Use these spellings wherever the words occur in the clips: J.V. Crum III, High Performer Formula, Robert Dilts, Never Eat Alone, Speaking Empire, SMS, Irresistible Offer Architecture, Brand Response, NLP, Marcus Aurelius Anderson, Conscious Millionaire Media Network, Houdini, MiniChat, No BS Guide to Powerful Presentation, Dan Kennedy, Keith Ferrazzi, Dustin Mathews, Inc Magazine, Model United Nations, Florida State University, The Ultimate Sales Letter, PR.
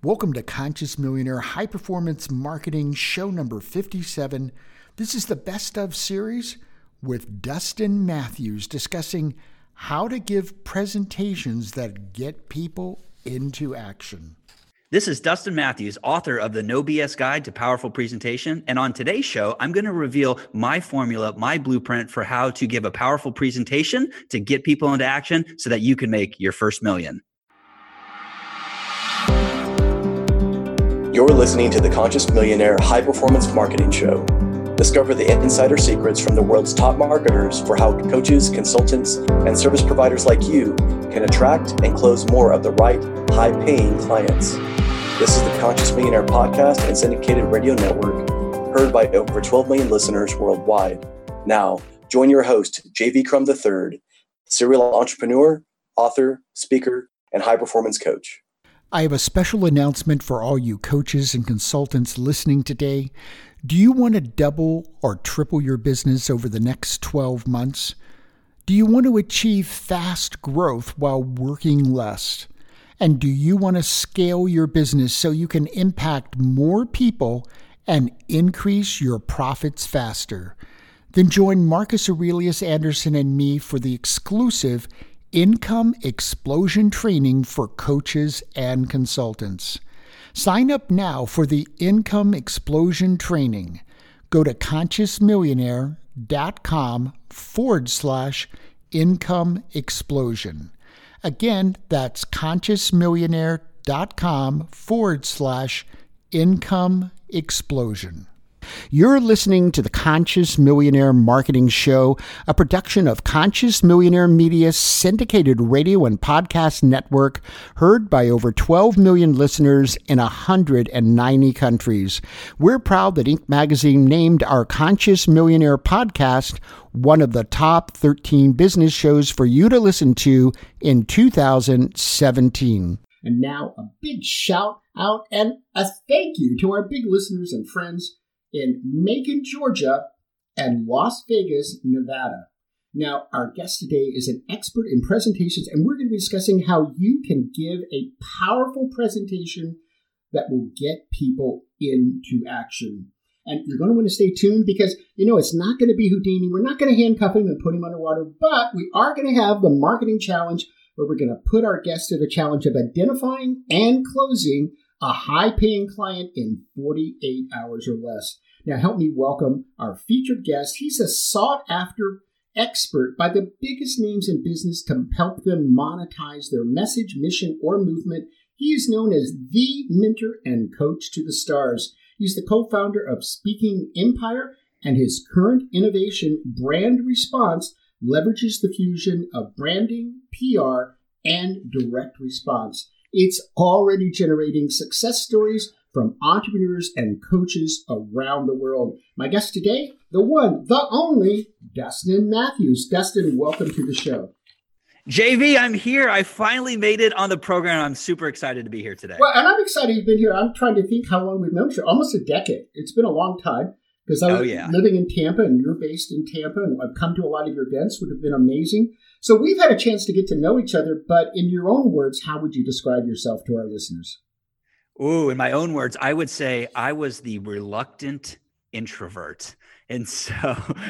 Welcome to Conscious Millionaire High Performance Marketing Show number 57. This is the Best Of series with Dustin Mathews discussing how to give presentations that get people into action. This is Dustin Mathews, author of the No BS Guide to Powerful Presentation. And on today's show, I'm going to reveal my formula, my blueprint for how to give a powerful presentation to get people into action so that you can make your first million. You're listening to the Conscious Millionaire High Performance Marketing Show. Discover the insider secrets from the world's top marketers for how coaches, consultants, and service providers like you can attract and close more of the right high-paying clients. This is the Conscious Millionaire podcast and syndicated radio network, heard by over 12 million listeners worldwide. Now, join your host, J.V. Crum III, serial entrepreneur, author, speaker, and high-performance coach. I have a special announcement for all you coaches and consultants listening today. Do you want to double or triple your business over the next 12 months? Do you want to achieve fast growth while working less? And do you want to scale your business so you can impact more people and increase your profits faster? Then join Marcus Aurelius Anderson and me for the exclusive Income Explosion Training for Coaches and Consultants. Sign up now for the Income Explosion Training. Go to consciousmillionaire.com/incomeexplosion. Again, that's consciousmillionaire.com/incomeexplosion. You're listening to the Conscious Millionaire Marketing Show, a production of Conscious Millionaire Media syndicated radio and podcast network, heard by over 12 million listeners in 190 countries. We're proud that Inc Magazine named our Conscious Millionaire podcast one of the top 13 business shows for you to listen to in 2017. And now a big shout out and a thank you to our big listeners and friends in Macon, Georgia, and Las Vegas, Nevada. Now, our guest today is an expert in presentations, and we're going to be discussing how you can give a powerful presentation that will get people into action. And you're going to want to stay tuned because, it's not going to be Houdini. We're not going to handcuff him and put him underwater, but we are going to have the marketing challenge where we're going to put our guest to the challenge of identifying and closing a high-paying client in 48 hours or less. Now, help me welcome our featured guest. He's a sought-after expert by the biggest names in business to help them monetize their message, mission, or movement. He is known as the mentor and coach to the stars. He's the co-founder of Speaking Empire, and his current innovation, Brand Response, leverages the fusion of branding, PR, and direct response. It's already generating success stories from entrepreneurs and coaches around the world. My guest today, the one, the only, Dustin Mathews. Dustin, welcome to the show. JV, I'm here. I finally made it on the program. I'm super excited to be here today. Well, and I'm excited you've been here. I'm trying to think how long we've known you. Almost a decade. It's been a long time because I was living in Tampa and you're based in Tampa, and I've come to a lot of your events, which have been amazing. So we've had a chance to get to know each other, but in your own words, how would you describe yourself to our listeners? Oh, in my own words, I would say I was the reluctant introvert. And so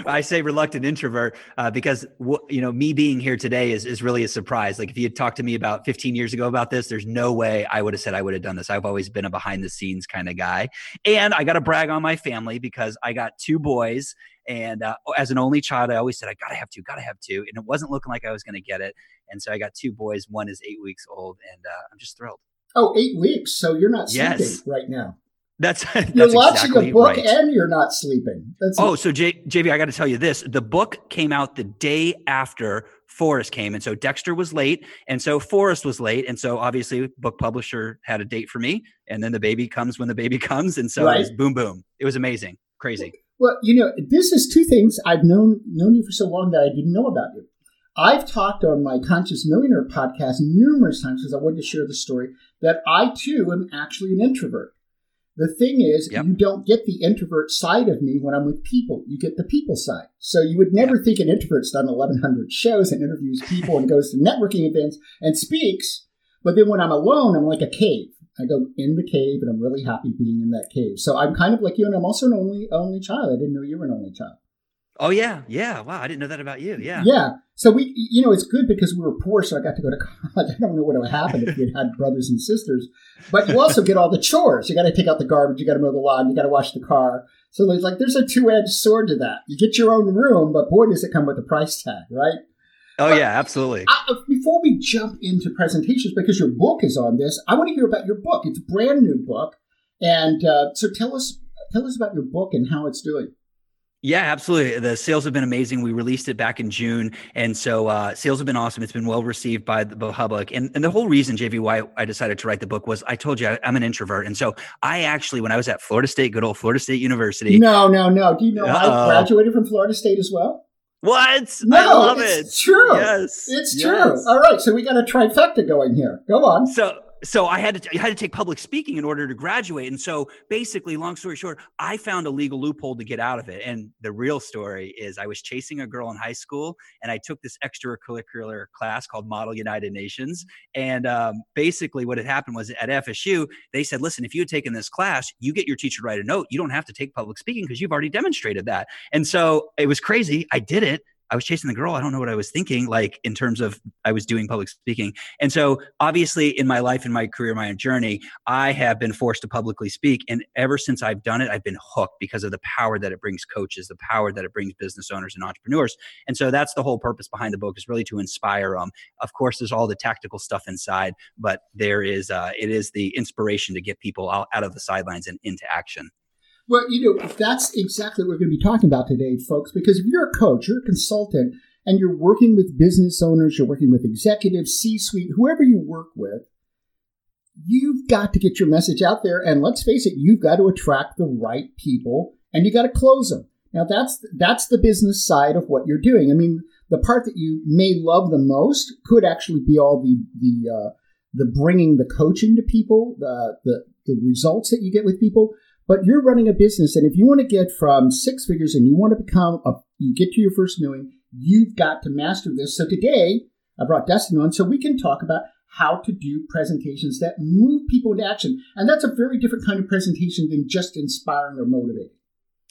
I say reluctant introvert because, me being here today is really a surprise. Like if you had talked to me about 15 years ago about this, there's no way I would have said I would have done this. I've always been a behind the scenes kind of guy. And I got to brag on my family because I got two boys. And as an only child, I always said, I got to have two. And it wasn't looking like I was going to get it. And so I got two boys. One is 8 weeks old, and I'm just thrilled. Oh, 8 weeks. So you're not sleeping right now. That's you're watching exactly a book and you're not sleeping. So JB, I got to tell you this. The book came out the day after Forrest came. And so Dexter was late. And so Forrest was late. And so obviously book publisher had a date for me. And then the baby comes when the baby comes. And so it was boom, boom. It was amazing. Crazy. Well, this is two things I've known you for so long that I didn't know about you. I've talked on my Conscious Millionaire podcast numerous times because I wanted to share the story that I, too, am actually an introvert. The thing is, you don't get the introvert side of me when I'm with people. You get the people side. So you would never think an introvert's done 1,100 shows and interviews people and goes to networking events and speaks. But then when I'm alone, I'm like a cave. I go in the cave, and I'm really happy being in that cave. So I'm kind of like you, and I'm also an only child. I didn't know you were an only child. Oh, yeah. Yeah. Wow. I didn't know that about you. Yeah. Yeah. So we, you know, it's good because we were poor, so I got to go to college. I don't know what would have happened if you'd had brothers and sisters. But you also get all the chores. You got to take out the garbage. You got to mow the lawn. You got to wash the car. So there's a two-edged sword to that. You get your own room, but boy, does it come with a price tag, right? Oh, but yeah, absolutely. Before we jump into presentations, because your book is on this, I want to hear about your book. It's a brand new book. And so tell us about your book and how it's doing. Yeah, absolutely. The sales have been amazing. We released it back in June. And so sales have been awesome. It's been well received by the public. And the whole reason, JV, why I decided to write the book was I told you I'm an introvert. And so I actually, when I was at Florida State, good old Florida State University. No. Do you know I graduated from Florida State as well? What? No, I love it. It's true. Yes. It's true. All right. So we got a trifecta going here. Go on. So I had to take public speaking in order to graduate. And so basically, long story short, I found a legal loophole to get out of it. And the real story is I was chasing a girl in high school, and I took this extracurricular class called Model United Nations. And basically what had happened was at FSU, they said, listen, if you had taken this class, you get your teacher to write a note. You don't have to take public speaking because you've already demonstrated that. And so it was crazy. I did it. I was chasing the girl. I don't know what I was thinking, like in terms of I was doing public speaking. And so obviously in my life, in my career, my journey, I have been forced to publicly speak. And ever since I've done it, I've been hooked because of the power that it brings coaches, the power that it brings business owners and entrepreneurs. And so that's the whole purpose behind the book, is really to inspire them. Of course, there's all the tactical stuff inside, but there is it is the inspiration to get people out of the sidelines and into action. Well, you know, that's exactly what we're going to be talking about today, folks, because if you're a coach, you're a consultant, and you're working with business owners, you're working with executives, C-suite, whoever you work with, you've got to get your message out there. And let's face it, you've got to attract the right people, and you got to close them. Now, that's the business side of what you're doing. I mean, the part that you may love the most could actually be all the bringing the coaching to people, the results that you get with people. But you're running a business, and if you want to get from six figures and you want to you get to your first million, you've got to master this. So today, I brought Dustin on so we can talk about how to do presentations that move people into action. And that's a very different kind of presentation than just inspiring or motivating.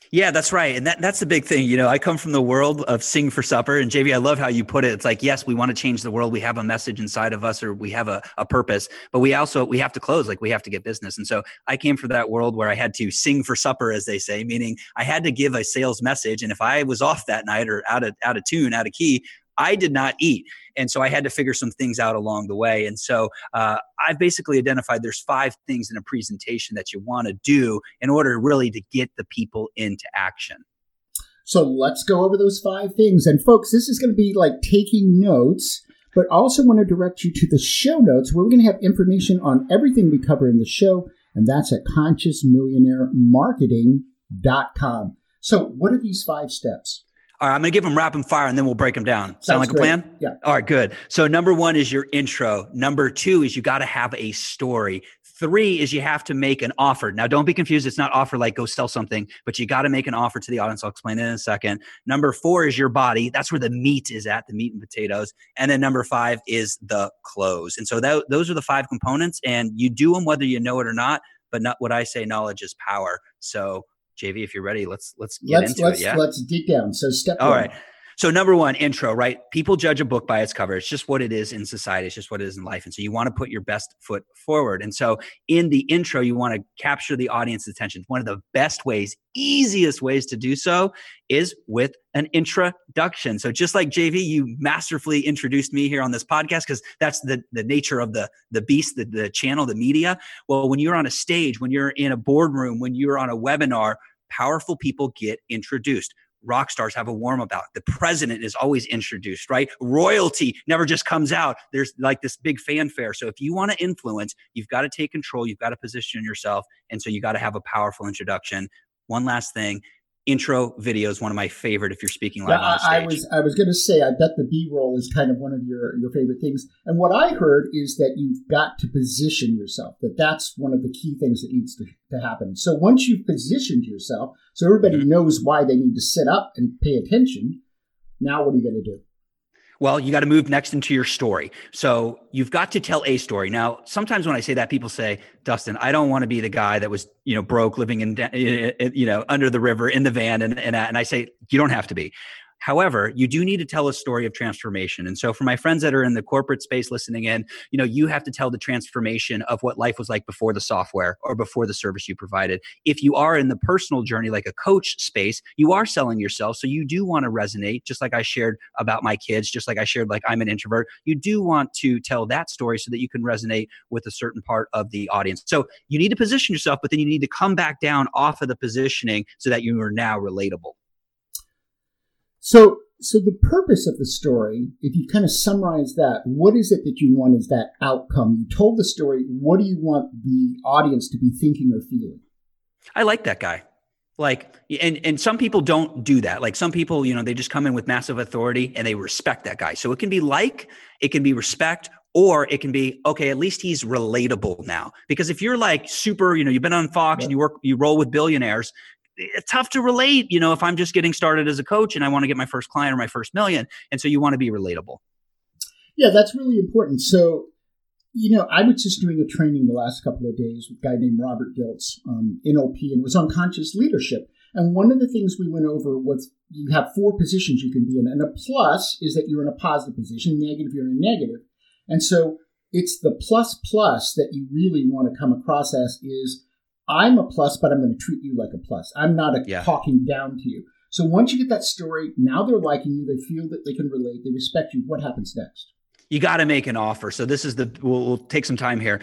Yeah, that's right. And that's the big thing. You know, I come from the world of sing for supper. And JV, I love how you put it. It's like, yes, we want to change the world. We have a message inside of us, or we have a purpose, but we have to close, like we have to get business. And so I came from that world where I had to sing for supper, as they say, meaning I had to give a sales message. And if I was off that night or out of tune, out of key, I did not eat. And so I had to figure some things out along the way. And so I've basically identified there's five things in a presentation that you want to do in order really to get the people into action. So let's go over those five things. And folks, this is going to be like taking notes, but also want to direct you to the show notes where we're going to have information on everything we cover in the show. And that's at consciousmillionairemarketing.com. So what are these five steps? All right, I'm going to give them rapid fire and then we'll break them down. Sound like a plan? Yeah. All right, good. So number one is your intro. Number two is you got to have a story. Three is you have to make an offer. Now, don't be confused. It's not offer like go sell something, but you got to make an offer to the audience. I'll explain it in a second. Number four is your body. That's where the meat is at, the meat and potatoes. And then number five is the close. And so those are the five components, and you do them whether you know it or not, but not what I say, knowledge is power. So JV, if you're ready, let's get into it. Yeah, let's dig down. So step one. All right. So number one, intro, right? People judge a book by its cover. It's just what it is in society. It's just what it is in life. And so you want to put your best foot forward. And so in the intro, you want to capture the audience's attention. One of the best ways, easiest ways to do so is with an introduction. So just like JV, you masterfully introduced me here on this podcast, because that's the nature of the beast, the channel, the media. Well, when you're on a stage, when you're in a boardroom, when you're on a webinar, powerful people get introduced. Rock stars have a warm-up out. The president is always introduced, right? Royalty never just comes out. There's like this big fanfare. So if you want to influence, you've got to take control. You've got to position yourself. And so you got to have a powerful introduction. One last thing, intro video is one of my favorite if you're speaking live on stage. I was going to say, I bet the B-roll is kind of one of your favorite things. And what I heard is that you've got to position yourself, that's one of the key things that needs to happen. So once you've positioned yourself, so everybody knows why they need to sit up and pay attention, now what are you going to do? Well, you got to move next into your story. So you've got to tell a story. Now, sometimes when I say that, people say, Dustin, I don't want to be the guy that was, broke, living in, under the river in the van. And I say, you don't have to be. However, you do need to tell a story of transformation. And so for my friends that are in the corporate space listening in, you have to tell the transformation of what life was like before the software or before the service you provided. If you are in the personal journey, like a coach space, you are selling yourself. So you do want to resonate, just like I shared about my kids, just like I shared, like I'm an introvert. You do want to tell that story so that you can resonate with a certain part of the audience. So you need to position yourself, but then you need to come back down off of the positioning so that you are now relatable. So the purpose of the story, if you kind of summarize that, what is it that you want is that outcome? You told the story. What do you want the audience to be thinking or feeling? I like that guy. And some people don't do that. Like some people, they just come in with massive authority and they respect that guy. So it can be it can be respect. Or it can be, okay, at least he's relatable now. Because if you're like super, you've been on Fox and you roll with billionaires, it's tough to relate, if I'm just getting started as a coach and I want to get my first client or my first million. And so you want to be relatable. Yeah, that's really important. So, I was just doing a training the last couple of days with a guy named Robert Dilts, NLP, and it was on conscious leadership. And one of the things we went over was you have four positions you can be in. And a plus is that you're in a positive position, negative, you're in a negative. And so it's the plus that you really want to come across as is, I'm a plus, but I'm going to treat you like a plus. I'm not talking down to you. So once you get that story, now they're liking you. They feel that they can relate. They respect you. What happens next? You got to make an offer. So this is we'll take some time here.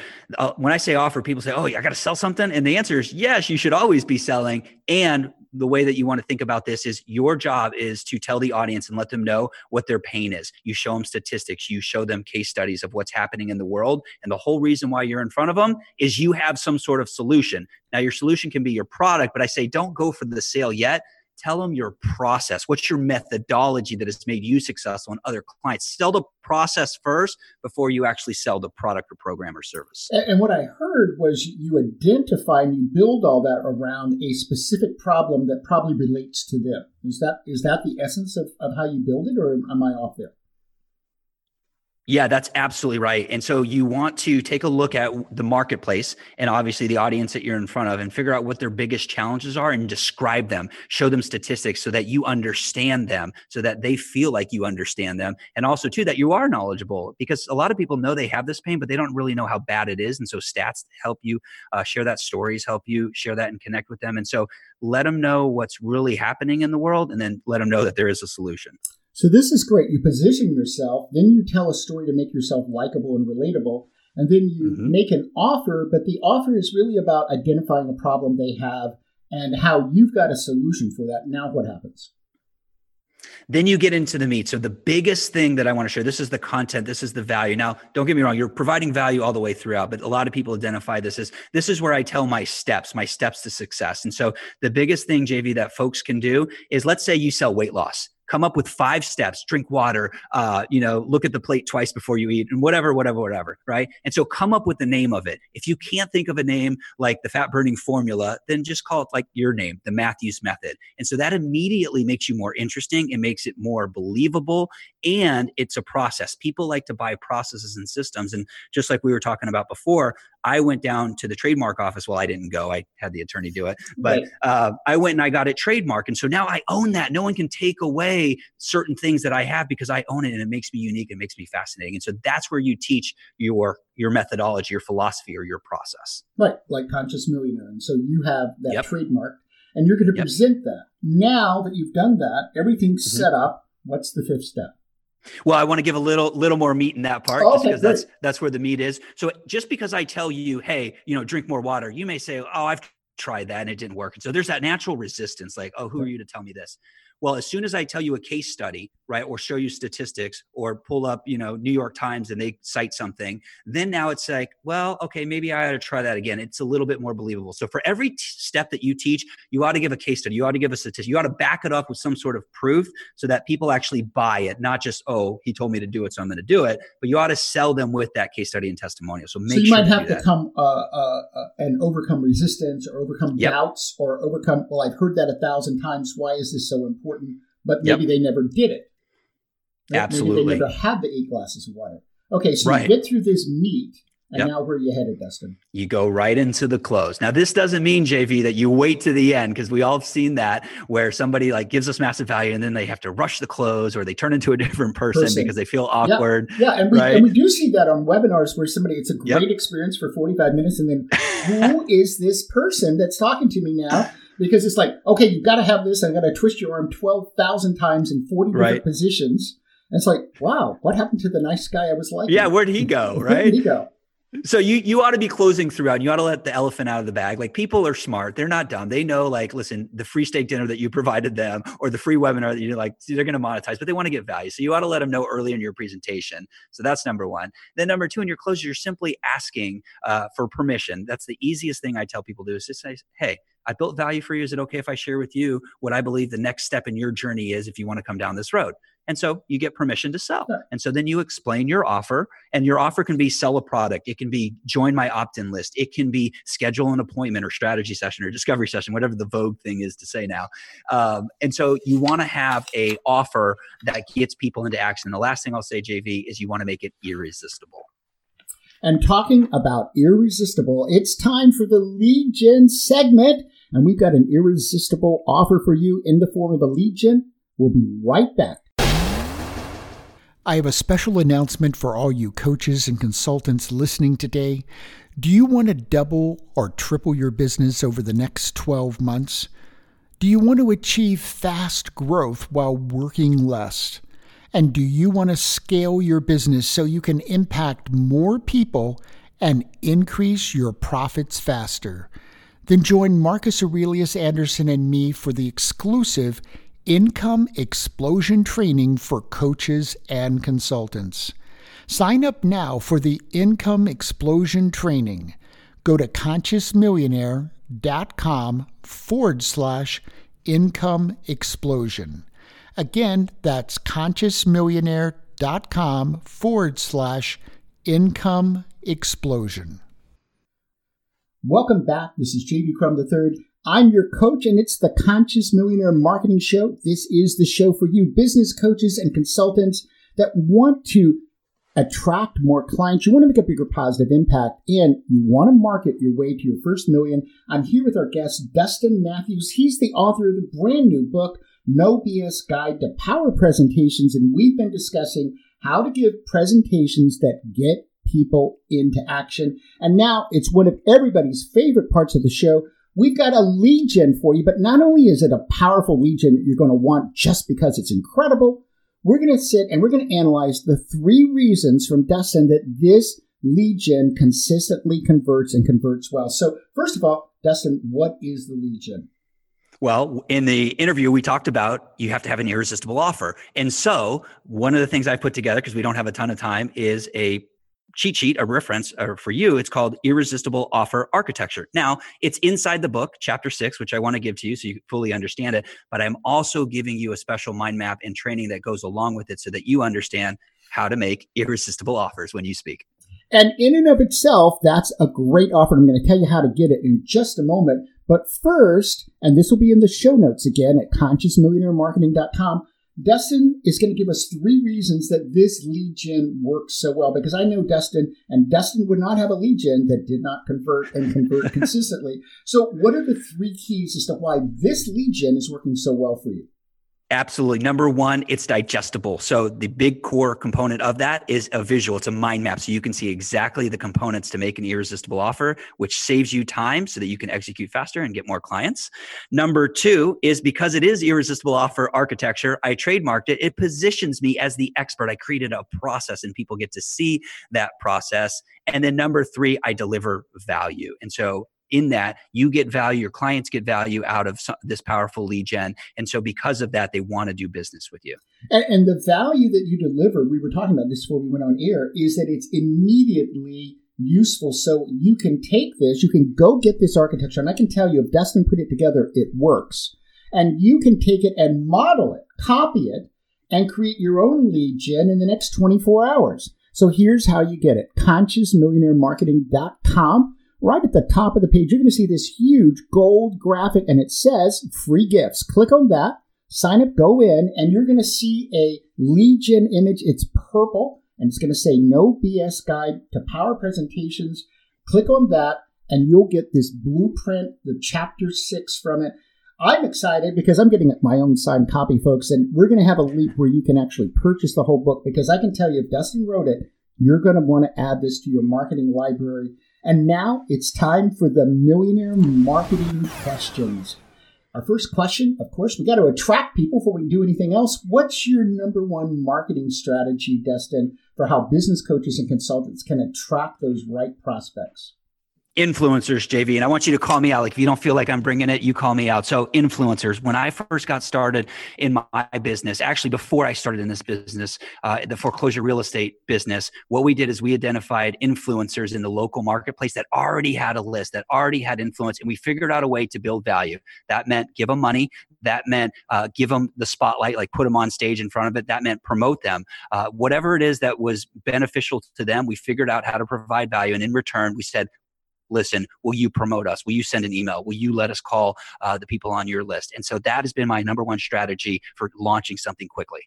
When I say offer, people say, oh, I got to sell something. And the answer is yes, you should always be selling. And the way that you want to think about this is your job is to tell the audience and let them know what their pain is. You show them statistics. You show them case studies of what's happening in the world. And the whole reason why you're in front of them is you have some sort of solution. Now, your solution can be your product, but I say don't go for the sale yet. Tell them your process. What's your methodology that has made you successful and other clients? Sell the process first before you actually sell the product or program or service. And what I heard was you identify and you build all that around a specific problem that probably relates to them. Is that the essence of how you build it, or am I off there? Yeah, that's absolutely right. And so you want to take a look at the marketplace and obviously the audience that you're in front of and figure out what their biggest challenges are and describe them, show them statistics so that you understand them, so that they feel like you understand them. And also too, that you are knowledgeable, because a lot of people know they have this pain, but they don't really know how bad it is. And so stats help you share that, stories help you share that and connect with them. And so let them know what's really happening in the world and then let them know that there is a solution. So this is great. You position yourself, then you tell a story to make yourself likable and relatable, and then you make an offer, but the offer is really about identifying a problem they have and how you've got a solution for that. Now what happens? Then you get into the meat. So the biggest thing that I want to share, this is the content, this is the value. Now, don't get me wrong, you're providing value all the way throughout, but a lot of people identify this as, this is where I tell my steps to success. And so the biggest thing, JV, that folks can do is, let's say you sell weight loss. Come up with 5 steps, drink water, look at the plate twice before you eat, and whatever, right? And so come up with the name of it. If you can't think of a name like the fat burning formula, then just call it like your name, the Mathews method. And so that immediately makes you more interesting. It makes it more believable. And it's a process. People like to buy processes and systems. And just like we were talking about before, I went down to the trademark office. Well, I didn't go. I had the attorney do it. But I went and I got it trademarked. And so now I own that. No one can take away certain things that I have because I own it, and it makes me unique. It makes me fascinating. And so that's where you teach your methodology, your philosophy, or your process. Right, like Conscious Millionaire. And so you have that trademark, and you're going to present that. Now that you've done that, everything's set up. What's the 5th step? Well, I want to give a little more meat in that part, just because that's where the meat is. So just because I tell you, hey, drink more water, you may say, oh, I've tried that and it didn't work. And so there's that natural resistance, like, oh, who are you to tell me this? Well, as soon as I tell you a case study, right, or show you statistics or pull up, New York Times and they cite something, then now it's like, well, okay, maybe I ought to try that again. It's a little bit more believable. So for every step that you teach, you ought to give a case study. You ought to give a statistic. You ought to back it up with some sort of proof so that people actually buy it, not just, oh, he told me to do it, so I'm going to do it. But you ought to sell them with that case study and testimonial. So you might have to come and overcome resistance or overcome doubts or overcome, well, I've heard that 1,000 times. Why is this so important? But maybe they never did it. Right? Absolutely. Maybe they never had the 8 glasses of water. Okay, so you get through this meat. And now where are you headed, Dustin? You go right into the close. Now, this doesn't mean, JV, that you wait to the end, because we all have seen that where somebody like gives us massive value and then they have to rush the close, or they turn into a different person. Because they feel awkward. Yeah. And we do see that on webinars where somebody, it's a great experience for 45 minutes. And then who is this person that's talking to me now? Because it's like, okay, you've got to have this. I've got to twist your arm 12,000 times in 40 different positions. And it's like, wow, what happened to the nice guy I was like? Yeah, where'd he go, right? So you ought to be closing throughout. You ought to let the elephant out of the bag. Like, people are smart. They're not dumb. They know, like, listen, the free steak dinner that you provided them or the free webinar that you're like, they're going to monetize, but they want to get value. So you ought to let them know early in your presentation. So that's number one. Then number two, in your close, you're simply asking for permission. That's the easiest thing I tell people to do, is just say, hey, I built value for you. Is it okay if I share with you what I believe the next step in your journey is if you want to come down this road? And so you get permission to sell. Sure. And so then you explain your offer, and your offer can be sell a product. It can be join my opt-in list. It can be schedule an appointment or strategy session or discovery session, whatever the vogue thing is to say now. And so you want to have a offer that gets people into action. The last thing I'll say, JV, is you want to make it irresistible. And talking about irresistible, it's time for the lead gen segment. And we've got an irresistible offer for you in the form of a lead gen. We'll be right back. I have a special announcement for all you coaches and consultants listening today. Do you want to double or triple your business over the next 12 months? Do you want to achieve fast growth while working less? And do you want to scale your business so you can impact more people and increase your profits faster? Then join Marcus Aurelius Anderson and me for the exclusive Income Explosion Training for coaches and consultants. Sign up now for the Income Explosion Training. Go to consciousmillionaire.com/income explosion. Again, that's consciousmillionaire.com/income explosion. Welcome back. This is JB Crum III. I'm your coach, and it's the Conscious Millionaire Marketing Show. This is the show for you business coaches and consultants that want to attract more clients. You want to make a bigger positive impact, and you want to market your way to your first million. I'm here with our guest, Dustin Mathews. He's the author of the brand new book, No BS Guide to Power Presentations, and we've been discussing how to give presentations that get people into action. And now it's one of everybody's favorite parts of the show. We've got a lead gen for you, but not only is it a powerful lead gen that you're going to want just because it's incredible, we're going to sit and we're going to analyze the 3 reasons from Dustin that this lead gen consistently converts and converts well. So first of all, Dustin, what is the lead gen? Well, in the interview, we talked about you have to have an irresistible offer. And so one of the things I put together, because we don't have a ton of time, is a cheat sheet, a reference for you. It's called Irresistible Offer Architecture. Now, it's inside the book, chapter 6, which I want to give to you so you fully understand it. But I'm also giving you a special mind map and training that goes along with it so that you understand how to make irresistible offers when you speak. And in and of itself, that's a great offer. I'm going to tell you how to get it in just a moment. But first, and this will be in the show notes again at consciousmillionairemarketing.com, Dustin is going to give us 3 reasons that this lead gen works so well, because I know Dustin, and Dustin would not have a lead gen that did not convert and convert consistently. So what are the 3 keys as to why this lead gen is working so well for you? Absolutely. Number one, it's digestible. So the big core component of that is a visual. It's a mind map. So you can see exactly the components to make an irresistible offer, which saves you time so that you can execute faster and get more clients. Number two is, because it is irresistible offer architecture, I trademarked it. It positions me as the expert. I created a process and people get to see that process. And then number 3, I deliver value. And so in that, you get value, your clients get value out of this powerful lead gen. And so because of that, they want to do business with you. And the value that you deliver, we were talking about this before we went on air, is that it's immediately useful. So you can take this, you can go get this architecture, and I can tell you, if Dustin put it together, it works. And you can take it and model it, copy it, and create your own lead gen in the next 24 hours. So here's how you get it. ConsciousMillionaireMarketing.com. Right at the top of the page, you're going to see this huge gold graphic, and it says free gifts. Click on that, sign up, go in, and you're going to see a lead gen image. It's purple, and it's going to say No BS Guide to Power Presentations. Click on that, and you'll get this blueprint, the chapter 6 from it. I'm excited because I'm getting my own signed copy, folks, and we're going to have a leap where you can actually purchase the whole book, because I can tell you, if Dustin wrote it, you're going to want to add this to your marketing library. And now it's time for the Millionaire Marketing Questions. Our first question, of course, we got to attract people before we can do anything else. What's your number one marketing strategy, Dustin, for how business coaches and consultants can attract those right prospects? Influencers, JV, and I want you to call me out. Like, if you don't feel like I'm bringing it, you call me out. So influencers, when I first got started in my business, actually before I started in this business, the foreclosure real estate business, what we did is we identified influencers in the local marketplace that already had a list, that already had influence, and we figured out a way to build value. That meant give them money. That meant give them the spotlight, like put them on stage in front of it. That meant promote them. Whatever it is that was beneficial to them, we figured out how to provide value. And in return, we said, listen, will you promote us? Will you send an email? Will you let us call the people on your list? And so that has been my number one strategy for launching something quickly.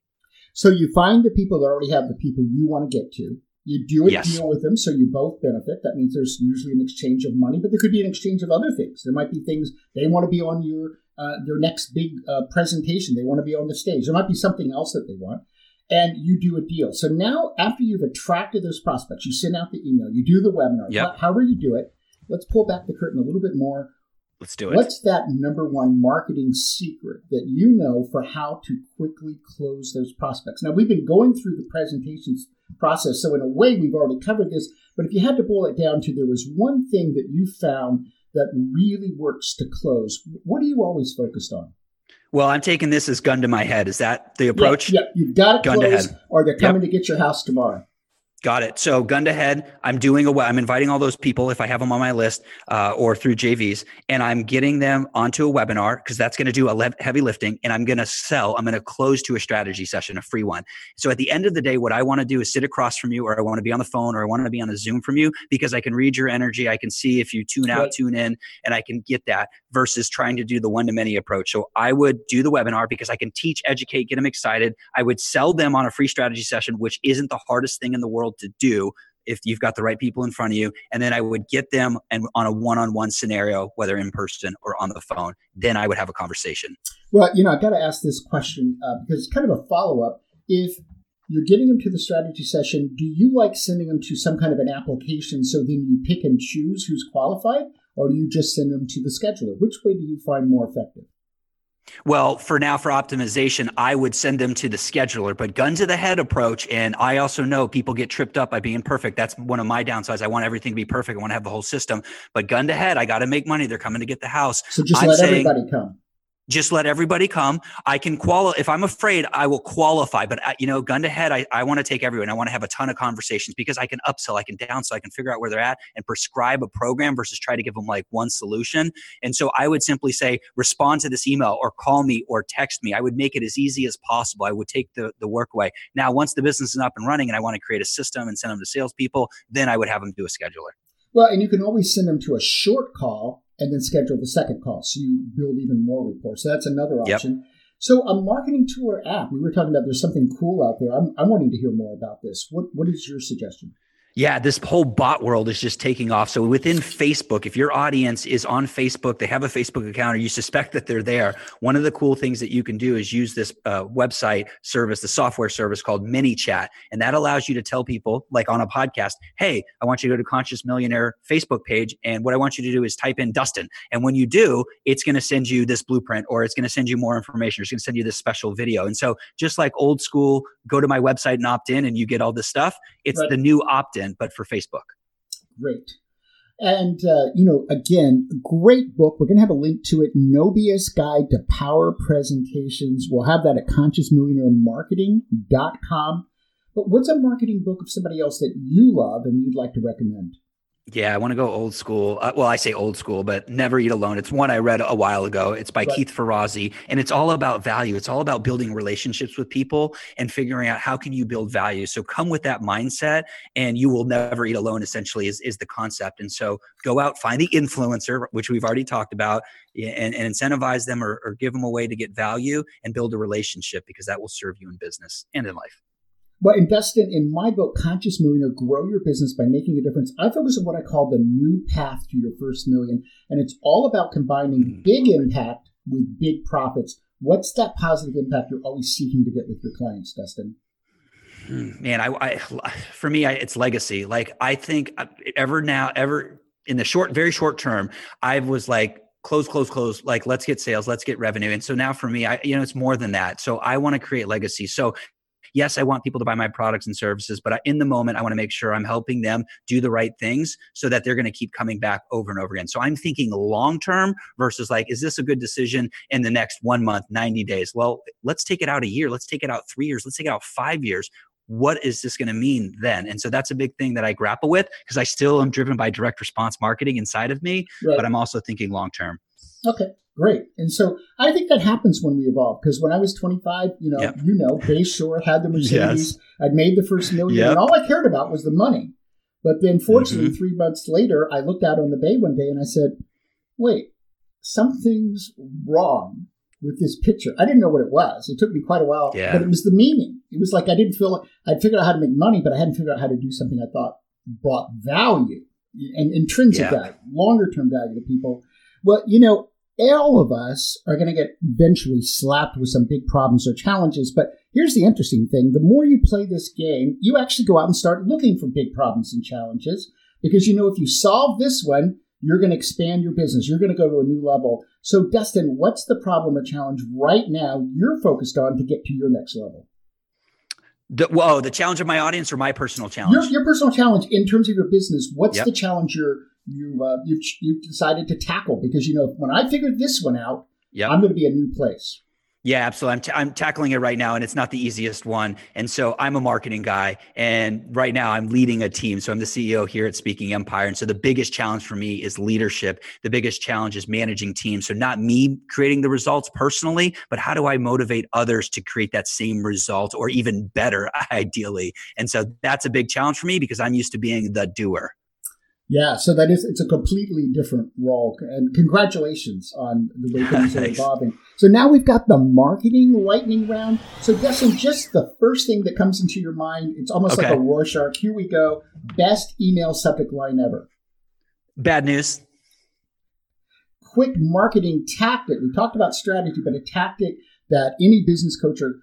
So you find the people that already have the people you want to get to. You do a deal with them so you both benefit. That means there's usually an exchange of money, but there could be an exchange of other things. There might be things they want to be on your next big presentation. They want to be on the stage. There might be something else that they want. And you do a deal. So now after you've attracted those prospects, you send out the email, you do the webinar. Yep. However you do it. Let's pull back the curtain a little bit more. Let's do it. What's that number one marketing secret that you know for how to quickly close those prospects? Now, we've been going through the presentations process, so in a way, we've already covered this. But if you had to boil it down to, there was one thing that you found that really works to close. What are you always focused on? Well, I'm taking this as gun to my head. Is that the approach? Yeah, you've got to close, or they're coming to get your house tomorrow. Got it. So gun to head, I'm inviting all those people if I have them on my list or through JVs, and I'm getting them onto a webinar because that's going to do a heavy lifting, and I'm going to close to a strategy session, a free one. So at the end of the day, what I want to do is sit across from you, or I want to be on the phone, or I want to be on a Zoom from you, because I can read your energy. I can see if you tune out, tune in, and I can get that versus trying to do the one-to-many approach. So I would do the webinar because I can teach, educate, get them excited. I would sell them on a free strategy session, which isn't the hardest thing in the world to do if you've got the right people in front of you. And then I would get them on a one-on-one scenario, whether in person or on the phone. Then I would have a conversation. Well, I've got to ask this question because it's kind of a follow-up. If you're getting them to the strategy session, do you like sending them to some kind of an application so then you pick and choose who's qualified, or do you just send them to the scheduler? Which way do you find more effective? Well, for optimization, I would send them to the scheduler, but gun to the head approach. And I also know people get tripped up by being perfect. That's one of my downsides. I want everything to be perfect. I want to have the whole system, but gun to head, I got to make money. They're coming to get the house. So everybody come. Just let everybody come. I can qualify. If I'm afraid, I will qualify. But, gun to head, I want to take everyone. I want to have a ton of conversations because I can upsell, I can downsell, I can figure out where they're at and prescribe a program versus try to give them like one solution. And so I would simply say, respond to this email or call me or text me. I would make it as easy as possible. I would take the work away. Now, once the business is up and running and I want to create a system and send them to salespeople, then I would have them do a scheduler. Well, and you can always send them to a short call and then schedule the second call. So you build even more rapport. So that's another option. Yep. So a marketing tool or app, we were talking about there's something cool out there. I'm wanting to hear more about this. What is your suggestion? Yeah, this whole bot world is just taking off. So within Facebook, if your audience is on Facebook, they have a Facebook account, or you suspect that they're there, one of the cool things that you can do is use this website service, the software service called MiniChat. And that allows you to tell people, like on a podcast, hey, I want you to go to Conscious Millionaire Facebook page. And what I want you to do is type in Dustin. And when you do, it's going to send you this blueprint, or it's going to send you more information, or it's going to send you this special video. And so just like old school, go to my website and opt in and you get all this stuff. It's the new opt-in, but for Facebook. Great. And, again, great book. We're going to have a link to it, No BS Guide to Power Presentations. We'll have that at consciousmillionairemarketing.com. But what's a marketing book of somebody else that you love and you'd like to recommend? Yeah, I want to go old school. Well, I say old school, but Never Eat Alone. It's one I read a while ago. It's by Keith Ferrazzi, and it's all about value. It's all about building relationships with people and figuring out how can you build value. So come with that mindset, and you will never eat alone, essentially, is the concept. And so go out, find the influencer, which we've already talked about, and incentivize them or give them a way to get value and build a relationship, because that will serve you in business and in life. But Dustin, in my book, Conscious Millionaire, Grow Your Business by Making a Difference, I focus on what I call the new path to your first million. And it's all about combining big impact with big profits. What's that positive impact you're always seeking to get with your clients, Dustin? Man, for me, it's legacy. Like, I think ever in the very short term, I was like, close, like, let's get sales, let's get revenue. And so now for me, I it's more than that. So I want to create legacy. So yes, I want people to buy my products and services, but in the moment, I want to make sure I'm helping them do the right things so that they're going to keep coming back over and over again. So I'm thinking long-term versus like, is this a good decision in the next 1 month, 90 days? Well, let's take it out a year. Let's take it out 3 years. Let's take it out 5 years. What is this going to mean then? And so that's a big thing that I grapple with, because I still am driven by direct response marketing inside of me, But I'm also thinking long-term. Okay. Great. And so I think that happens when we evolve, because when I was 25, Bayshore had the Mercedes, yes. I'd made the first million, and all I cared about was the money. But then fortunately, 3 months later, I looked out on the bay one day and I said, wait, something's wrong with this picture. I didn't know what it was. It took me quite a while, but it was the meaning. It was like, I'd figured out how to make money, but I hadn't figured out how to do something I thought brought value and intrinsic value, longer term value to people. Well, all of us are going to get eventually slapped with some big problems or challenges. But here's the interesting thing. The more you play this game, you actually go out and start looking for big problems and challenges, because if you solve this one, you're going to expand your business. You're going to go to a new level. So Dustin, what's the problem or challenge right now you're focused on to get to your next level? The challenge of my audience or my personal challenge? Your personal challenge in terms of your business. What's the challenge you've decided to tackle, because when I figured this one out, I'm going to be a new place. Yeah, absolutely. I'm tackling it right now, and it's not the easiest one. And so I'm a marketing guy, and right now I'm leading a team. So I'm the CEO here at Speaking Empire. And so the biggest challenge for me is leadership. The biggest challenge is managing teams. So not me creating the results personally, but how do I motivate others to create that same result or even better, ideally? And so that's a big challenge for me, because I'm used to being the doer. Yeah, so it's a completely different role. And congratulations on the way things are evolving. So now we've got the marketing lightning round. So Dustin, just the first thing that comes into your mind, it's almost like a Rorschach. Here we go. Best email subject line ever. Bad news. Quick marketing tactic. We talked about strategy, but a tactic that any business coach or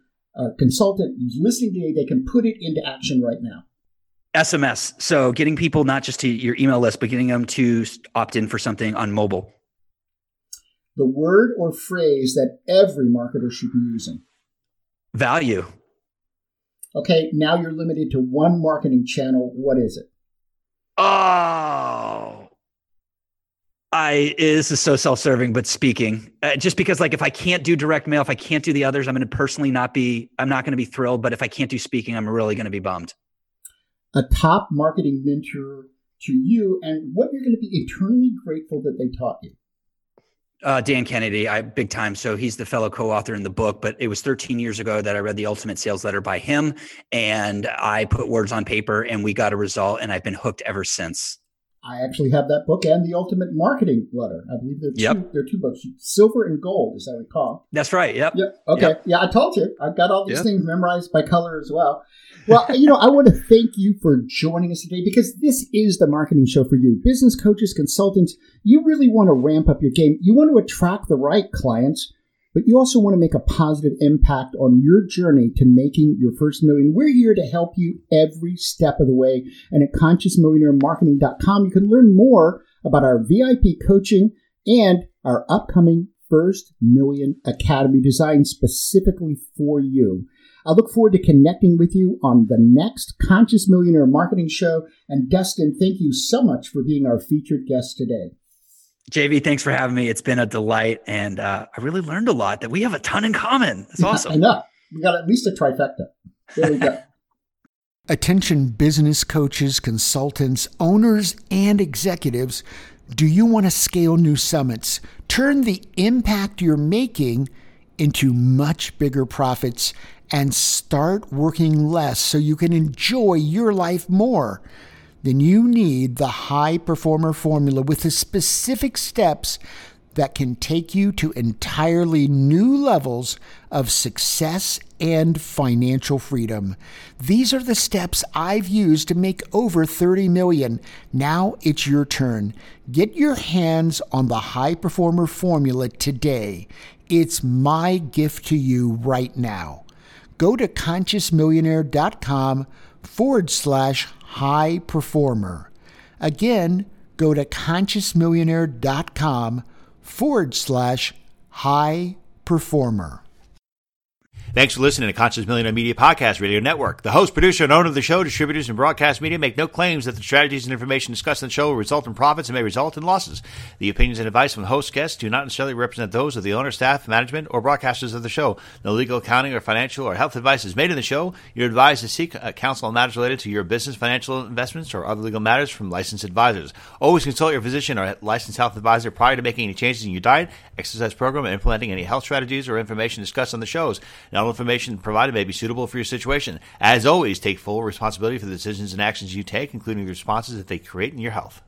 consultant who's listening today, they can put it into action right now. SMS. So getting people not just to your email list, but getting them to opt in for something on mobile. The word or phrase that every marketer should be using. Value. Okay, now you're limited to one marketing channel. What is it? Oh, this is so self-serving, but speaking. Just because, like, if I can't do direct mail, if I can't do the others, I'm not going to be thrilled. But if I can't do speaking, I'm really going to be bummed. A top marketing mentor to you, and what you're going to be eternally grateful that they taught you. Dan Kennedy, big time. So he's the fellow co-author in the book, but it was 13 years ago that I read The Ultimate Sales Letter by him, and I put words on paper and we got a result, and I've been hooked ever since. I actually have that book and The Ultimate Marketing Letter. I believe they're two books, silver and gold, as I recall. That's right. Yep. Okay. Yep. Yeah, I told you. I've got all these things memorized by color as well. Well, I want to thank you for joining us today, because this is the marketing show for you. Business coaches, consultants, you really want to ramp up your game. You want to attract the right clients, but you also want to make a positive impact on your journey to making your first million. We're here to help you every step of the way. And at ConsciousMillionaireMarketing.com, you can learn more about our VIP coaching and our upcoming First Million Academy, designed specifically for you. I look forward to connecting with you on the next Conscious Millionaire Marketing Show. And Dustin, thank you so much for being our featured guest today. JV, thanks for having me. It's been a delight, and I really learned a lot, that we have a ton in common. It's awesome. I know. We got at least a trifecta. There we go. Attention business coaches, consultants, owners, and executives. Do you want to scale new summits? Turn the impact you're making into much bigger profits and start working less so you can enjoy your life more. Then you need the high performer formula with the specific steps that can take you to entirely new levels of success and financial freedom. These are the steps I've used to make over 30 million. Now it's your turn. Get your hands on the high performer formula today. It's my gift to you right now. Go to consciousmillionaire.com/high performer. Again, go to consciousmillionaire.com/high performer. Thanks for listening to Conscious Millionaire Media Podcast Radio Network. The host, producer, and owner of the show, distributors, and broadcast media make no claims that the strategies and information discussed in the show will result in profits and may result in losses. The opinions and advice from the host guests do not necessarily represent those of the owner, staff, management, or broadcasters of the show. No legal, accounting, or financial or health advice is made in the show. You're advised to seek counsel on matters related to your business, financial investments, or other legal matters from licensed advisors. Always consult your physician or licensed health advisor prior to making any changes in your diet, exercise program, and implementing any health strategies or information discussed on the shows. All information provided may be suitable for your situation. As always, take full responsibility for the decisions and actions you take, including the responses that they create in your health.